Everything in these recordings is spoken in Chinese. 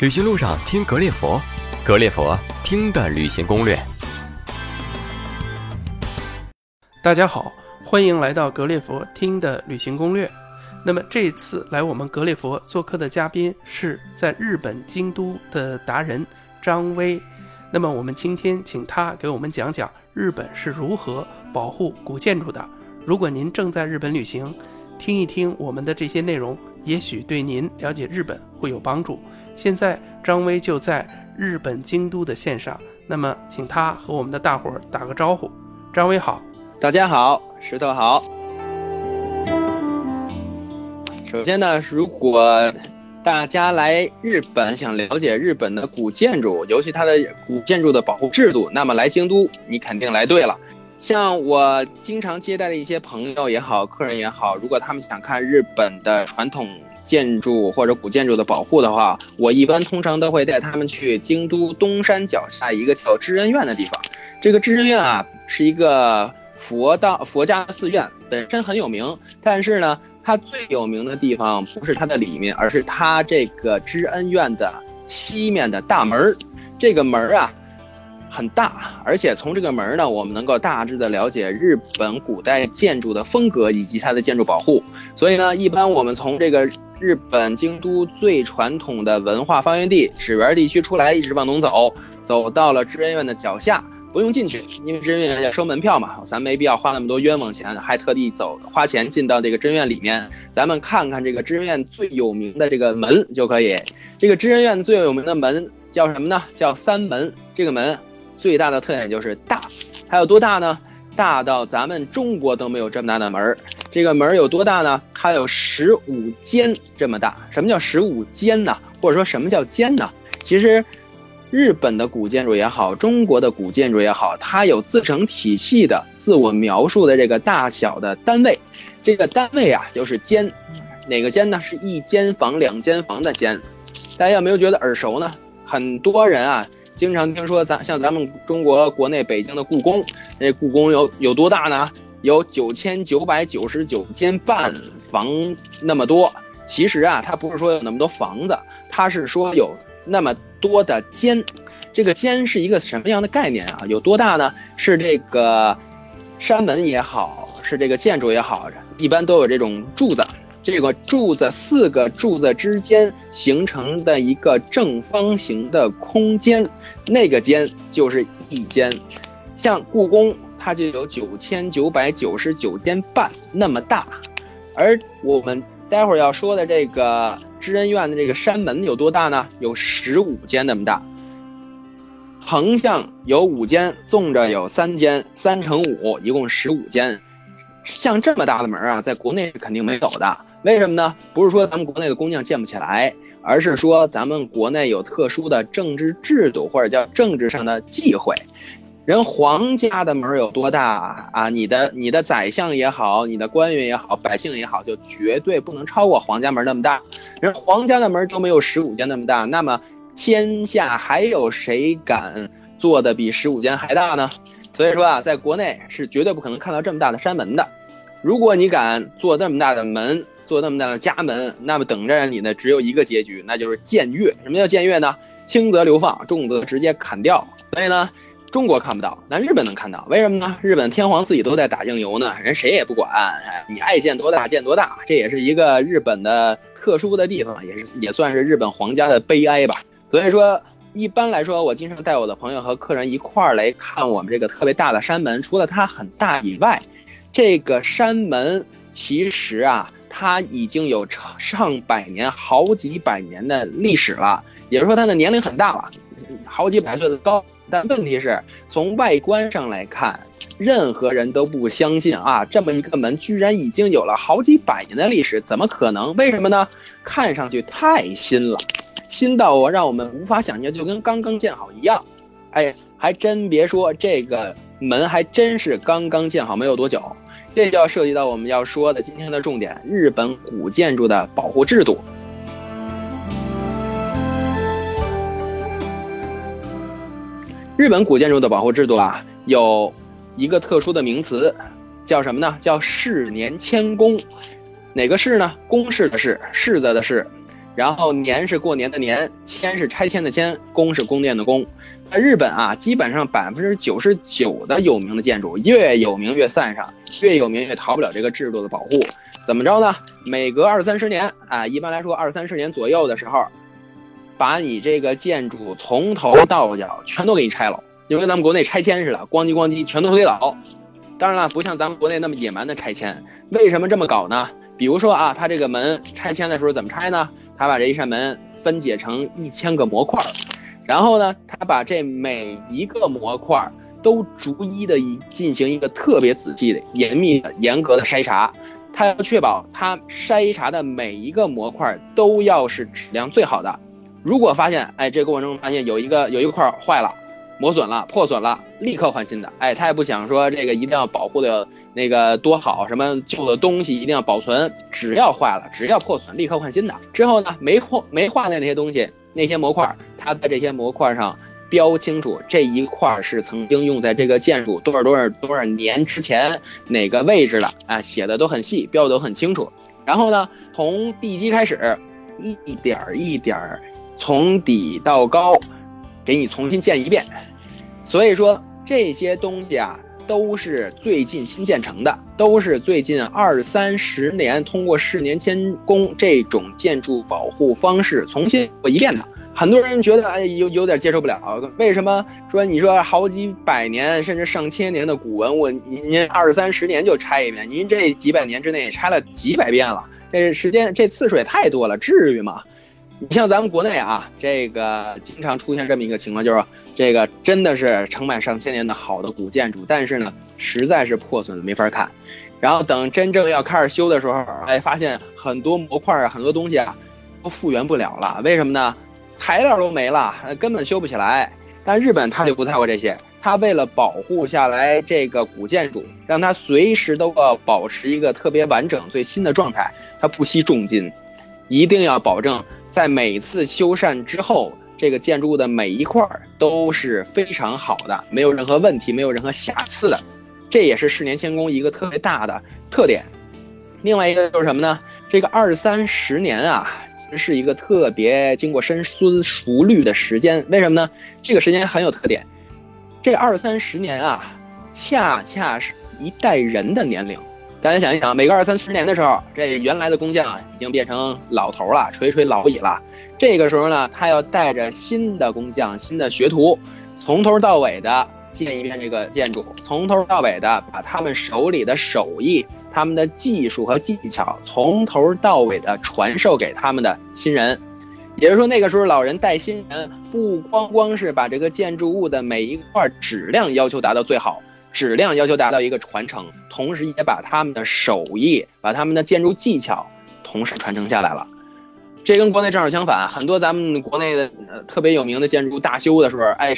旅行路上听格列佛，格列佛听的旅行攻略。大家好，欢迎来到格列佛听的旅行攻略。那么这次来我们格列佛做客的嘉宾是在日本京都的达人张威。那么我们今天请他给我们讲讲日本是如何保护古建筑的。如果您正在日本旅行，听一听我们的这些内容，也许对您了解日本会有帮助。现在张威就在日本京都的线上，那么请他和我们的大伙儿打个招呼。张威好。大家好，石头好。首先呢，如果大家来日本想了解日本的古建筑，尤其它的古建筑的保护制度，那么来京都你肯定来对了。像我经常接待的一些朋友也好，客人也好，如果他们想看日本的传统建筑或者古建筑的保护的话，我一般通常都会带他们去京都东山脚下一个叫知恩院的地方。这个知恩院啊，是一个佛家寺院，本身很有名，但是呢它最有名的地方不是它的里面，而是它这个知恩院的西面的大门。这个门啊很大，而且从这个门呢，我们能够大致的了解日本古代建筑的风格以及它的建筑保护。所以呢，一般我们从这个日本京都最传统的文化发源地纸园地区出来，一直往东走，走到了知恩院的脚下。不用进去，因为知恩院要收门票嘛，咱没必要花那么多冤枉钱，还特地花钱进到这个知恩院里面。咱们看看这个知恩院最有名的这个门就可以。这个知恩院最有名的门叫什么呢？叫三门。这个门最大的特点就是大，它有多大呢？大到咱们中国都没有这么大的门。这个门有多大呢？它有15间这么大。什么叫15间呢？或者说什么叫间呢？其实日本的古建筑也好，中国的古建筑也好，它有自成体系的自我描述的这个大小的单位。这个单位啊就是间。哪个间呢？是一间房两间房的间。大家有没有觉得耳熟呢？很多人啊经常听说咱们中国国内北京的故宫，这故宫有多大呢？有9999间半房那么多。其实啊它不是说有那么多房子，它是说有那么多的间。这个间是一个什么样的概念啊？有多大呢？是这个山门也好，是这个建筑也好，一般都有这种柱子，这个柱子四个柱子之间形成的一个正方形的空间，那个间就是一间。像故宫它就有9999间半那么大。而我们待会儿要说的这个知恩院的这个山门有多大呢？有15间那么大，横向有5间，纵着有3间，3×5，一共15间。像这么大的门啊，在国内肯定没有的。为什么呢？不是说咱们国内的工匠建不起来，而是说咱们国内有特殊的政治制度，或者叫政治上的忌讳。人皇家的门有多大啊？你的宰相也好，你的官员也好，百姓也好，就绝对不能超过皇家门那么大。人皇家的门都没有15间那么大，那么天下还有谁敢做的比15间还大呢？所以说啊，在国内是绝对不可能看到这么大的山门的。如果你敢做这么大的门，做那么大的家门，那么等着你的只有一个结局，那就是僭越。什么叫僭越呢？轻则流放，重则直接砍掉。所以呢中国看不到，但日本能看到。为什么呢？日本天皇自己都在打酱油呢，人谁也不管，你爱建多大建多大。这也是一个日本的特殊的地方，也算是日本皇家的悲哀吧。所以说一般来说，我经常带我的朋友和客人一块儿来看我们这个特别大的山门。除了它很大以外，这个山门其实啊它已经有上百年好几百年的历史了，也就是说它的年龄很大了，好几百岁的高。但问题是，从外观上来看，任何人都不相信啊，这么一个门居然已经有了好几百年的历史，怎么可能？为什么呢？看上去太新了，新到让我们无法想象，就跟刚刚建好一样。哎，还真别说，这个门还真是刚刚建好没有多久。这就要涉及到我们要说的今天的重点，日本古建筑的保护制度。日本古建筑的保护制度啊，有一个特殊的名词，叫什么呢？叫式年迁宫。哪个式呢？公式的式，式子的式。然后年是过年的年，迁是拆迁的迁，宫是宫殿的宫。在日本啊，基本上99%的有名的建筑，越有名越散上，越有名越逃不了这个制度的保护。怎么着呢？每隔20-30年啊，一般来说20-30年左右的时候，把你这个建筑从头到脚全都给你拆了，就跟咱们国内拆迁似的，咣叽咣叽全都推倒。当然了，不像咱们国内那么野蛮的拆迁。为什么这么搞呢？比如说啊，他这个门拆迁的时候怎么拆呢？他把这一扇门分解成1000个模块，然后呢，他把这每一个模块都逐一的进行一个特别仔细的、严密的、严格的筛查。他要确保他筛查的每一个模块都要是质量最好的。如果发现，哎，这个过程中发现有一个块坏了、磨损了、破损了，立刻换新的。哎，他也不想说这个一定要保护的那个多好，什么旧的东西一定要保存，只要坏了，只要破损，立刻换新的。之后呢，没换的那些东西，那些模块，它在这些模块上标清楚，这一块是曾经用在这个建筑多少年之前哪个位置了啊，写的都很细，标的都很清楚。然后呢，从地基开始，一点一点从底到高，给你重新建一遍。所以说这些东西啊，都是最近新建成的，都是最近20-30年通过10年迁工这种建筑保护方式重新做一遍的。很多人觉得哎，有点接受不了，为什么说你说好几百年甚至上千年的古文物，您20-30年就拆一遍，您这几百年之内也拆了几百遍了，这时间这次数也太多了，至于吗？你像咱们国内啊，这个经常出现这么一个情况，就是这个真的是成百上千年的好的古建筑，但是呢，实在是破损没法看。然后等真正要开始修的时候，哎，发现很多模块啊，很多东西啊，都复原不了了。为什么呢？材料都没了，根本修不起来。但日本他就不在乎这些，他为了保护下来这个古建筑，让它随时都要保持一个特别完整、最新的状态，他不惜重金，一定要保证。在每次修缮之后，这个建筑物的每一块都是非常好的，没有任何问题，没有任何瑕疵的。这也是10年迁工一个特别大的特点。另外一个就是什么呢？这个20-30年啊，是一个特别经过深思熟虑的时间。为什么呢？这个时间很有特点。这20-30年啊，恰恰是一代人的年龄。大家想一想，每个20-30年的时候，这原来的工匠已经变成老头了，垂老矣了。这个时候呢，他要带着新的工匠、新的学徒，从头到尾的建一遍这个建筑，从头到尾的把他们手里的手艺、他们的技术和技巧，从头到尾的传授给他们的新人。也就是说，那个时候老人带新人，不光是把这个建筑物的每一块质量要求达到最好，质量要求达到一个传承，同时也把他们的手艺、把他们的建筑技巧同时传承下来了。这跟国内正好相反，很多咱们国内的特别有名的建筑大修的时候，哎，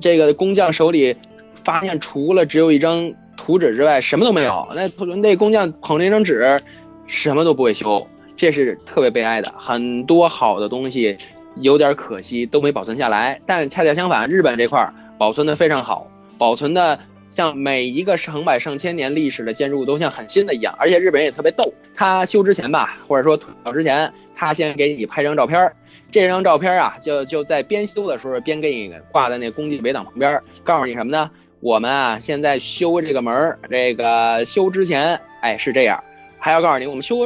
这个工匠手里发现除了只有一张图纸之外什么都没有，那工匠捧着一张纸什么都不会修，这是特别悲哀的。很多好的东西有点可惜，都没保存下来。但恰恰相反，日本这块保存的非常好，保存的像每一个成百上千年历史的建筑物都像很新的一样。而且日本人也特别逗，他修之前吧，或者说推倒之前，他先给你拍张照片，这张照片啊就在边修的时候边给你挂在那工地围挡旁边，告诉你什么呢？我们啊现在修这个门，这个修之前哎是这样，还要告诉你我们修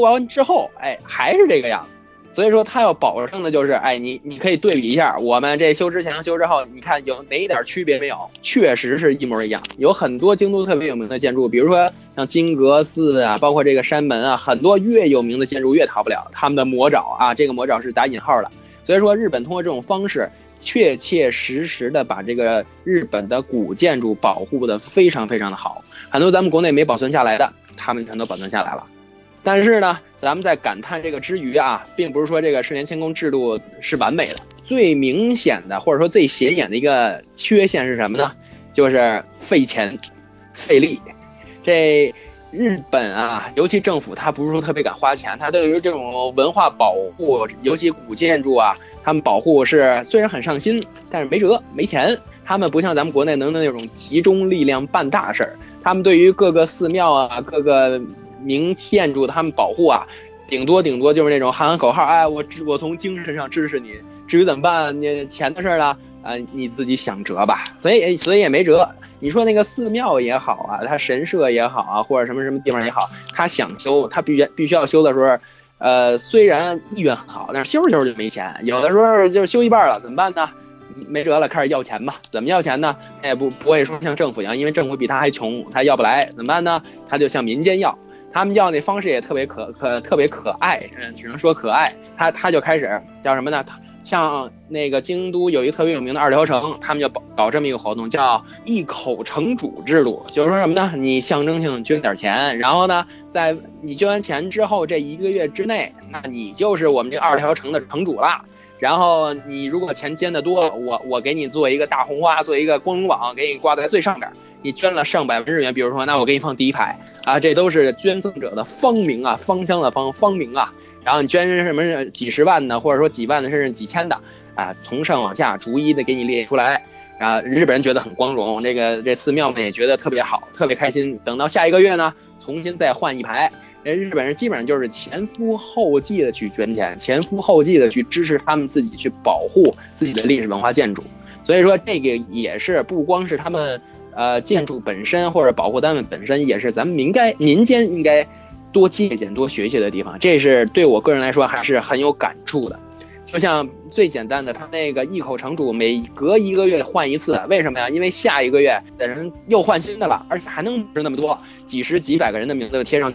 完之后哎还是这个样。所以说他要保证的就是，哎，你可以对比一下，我们这修之前、修之后，你看有哪一点区别没有？确实是一模一样。有很多京都特别有名的建筑，比如说像金阁寺啊，包括这个山门啊，很多越有名的建筑越逃不了他们的魔爪啊。这个魔爪是打引号的。所以说，日本通过这种方式，确切实实的把这个日本的古建筑保护的非常非常的好。很多咱们国内没保存下来的，他们全都保存下来了。但是呢，咱们在感叹这个之余啊，并不是说这个10年迁工制度是完美的。最明显的或者说最显眼的一个缺陷是什么呢？就是费钱费力。这日本啊，尤其政府他不是说特别敢花钱，他对于这种文化保护，尤其古建筑啊，他们保护是虽然很上心，但是没辙没钱。他们不像咱们国内能那种集中力量办大事儿，他们对于各个寺庙啊、各个名建筑他们保护啊，顶多就是那种喊口号，哎，我从精神上支持你，至于怎么办，你钱的事儿啊，你自己想辙吧。所以也没辙。你说那个寺庙也好啊，它神社也好啊，或者什么什么地方也好，他想修，他必须要修的时候，虽然意愿很好，但是修着修着就没钱，有的时候就修一半了，怎么办呢？没辙了，开始要钱吧。怎么要钱呢？他也不会说像政府一样，因为政府比他还穷，他要不来，怎么办呢？他就向民间要。他们要那方式也特别可爱，只能说可爱。他就开始叫什么呢？像那个京都有一个特别有名的2条城，他们就搞这么一个活动，叫一口城主制度。就是说什么呢？你象征性捐点钱，然后呢，在你捐完钱之后这1个月之内，那你就是我们这2条城的城主了。然后你如果钱捐的多了，我给你做一个大红花，做一个光荣榜，给你挂在最上边。你捐了上100万日元，比如说，那我给你放第一排啊，这都是捐赠者的芳名啊，芳香的芳名啊。然后你捐什么几十万的，或者说几万的，甚至几千的啊，从上往下逐一的给你列出来。啊，日本人觉得很光荣，这寺庙们也觉得特别好，特别开心。等到下1个月呢，重新再换一排。日本人基本上就是前赴后继的去捐钱，前赴后继的去支持他们自己，去保护自己的历史文化建筑。所以说，这个也是不光是他们。建筑本身或者保护单位本身也是咱们民间应该多借鉴、多学习的地方，这是对我个人来说还是很有感触的。就像最简单的，他那个一口城主每隔1个月换一次，为什么呀？因为下1个月的人又换新的了，而且还能不是那么多，几十几百个人的名字贴上。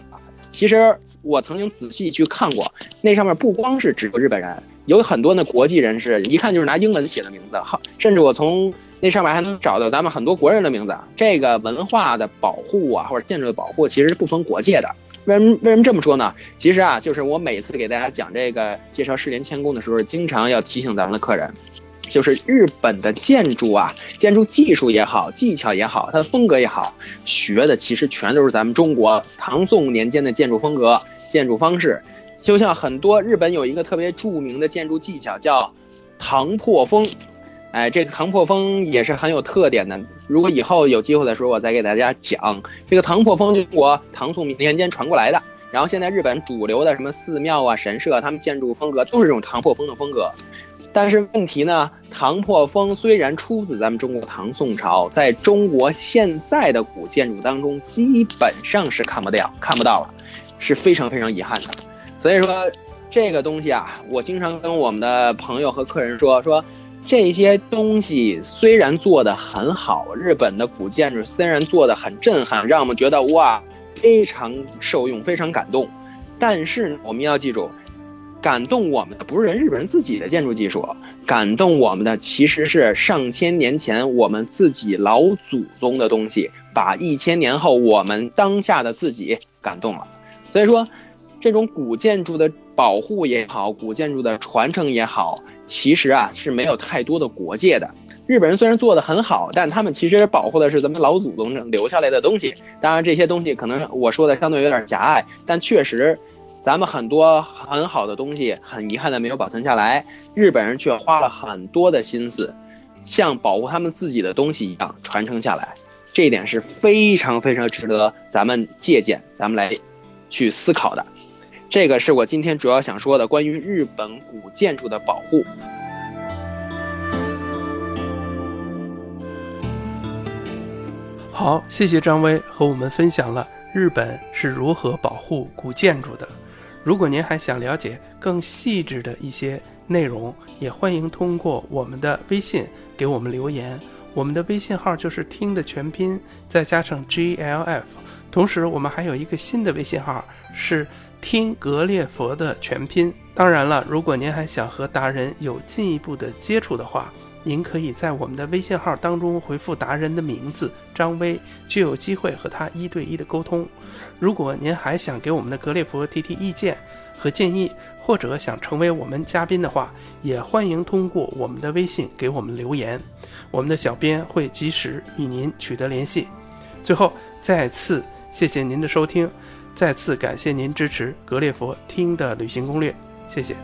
其实我曾经仔细去看过，那上面不光是只有日本人，有很多那国际人士，一看就是拿英文写的名字，甚至我从那上面还能找到咱们很多国人的名字。这个文化的保护啊，或者建筑的保护，其实是不分国界的。为什么这么说呢？其实啊，就是我每次给大家讲这个介绍世田谦宫的时候，经常要提醒咱们的客人，就是日本的建筑啊，建筑技术也好，技巧也好，它的风格也好，学的其实全都是咱们中国唐宋年间的建筑风格、建筑方式。就像很多日本有一个特别著名的建筑技巧叫唐破风，哎，这个唐破风也是很有特点的。如果以后有机会的时候，我再给大家讲这个唐破风，就是我唐宋年间传过来的。然后现在日本主流的什么寺庙啊、神社，他们建筑风格都是这种唐破风的风格。但是问题呢，唐破风虽然出自咱们中国唐宋朝，在中国现在的古建筑当中基本上是看不到了，是非常非常遗憾的。所以说这个东西啊，我经常跟我们的朋友和客人说这些东西虽然做得很好，日本的古建筑虽然做得很震撼，让我们觉得哇非常受用、非常感动，但是我们要记住，感动我们的不是日本人自己的建筑技术，感动我们的其实是上千年前我们自己老祖宗的东西，把1000年后我们当下的自己感动了。所以说，这种古建筑的保护也好，古建筑的传承也好，其实啊是没有太多的国界的。日本人虽然做得很好，但他们其实保护的是咱们老祖宗留下来的东西。当然，这些东西可能我说的相对有点狭隘，但确实。咱们很多很好的东西，很遗憾的没有保存下来，日本人却花了很多的心思，像保护他们自己的东西一样传承下来，这一点是非常非常值得咱们借鉴，咱们来去思考的。这个是我今天主要想说的关于日本古建筑的保护。好，谢谢张威和我们分享了日本是如何保护古建筑的。如果您还想了解更细致的一些内容，也欢迎通过我们的微信给我们留言，我们的微信号就是听的全拼再加上 GLF， 同时我们还有一个新的微信号是听格列佛的全拼。当然了，如果您还想和达人有进一步的接触的话，您可以在我们的微信号当中回复达人的名字张威，就有机会和他1对1的沟通。如果您还想给我们的格列佛提提意见和建议，或者想成为我们嘉宾的话，也欢迎通过我们的微信给我们留言，我们的小编会及时与您取得联系。最后再次谢谢您的收听，再次感谢您支持格列佛听的旅行攻略，谢谢。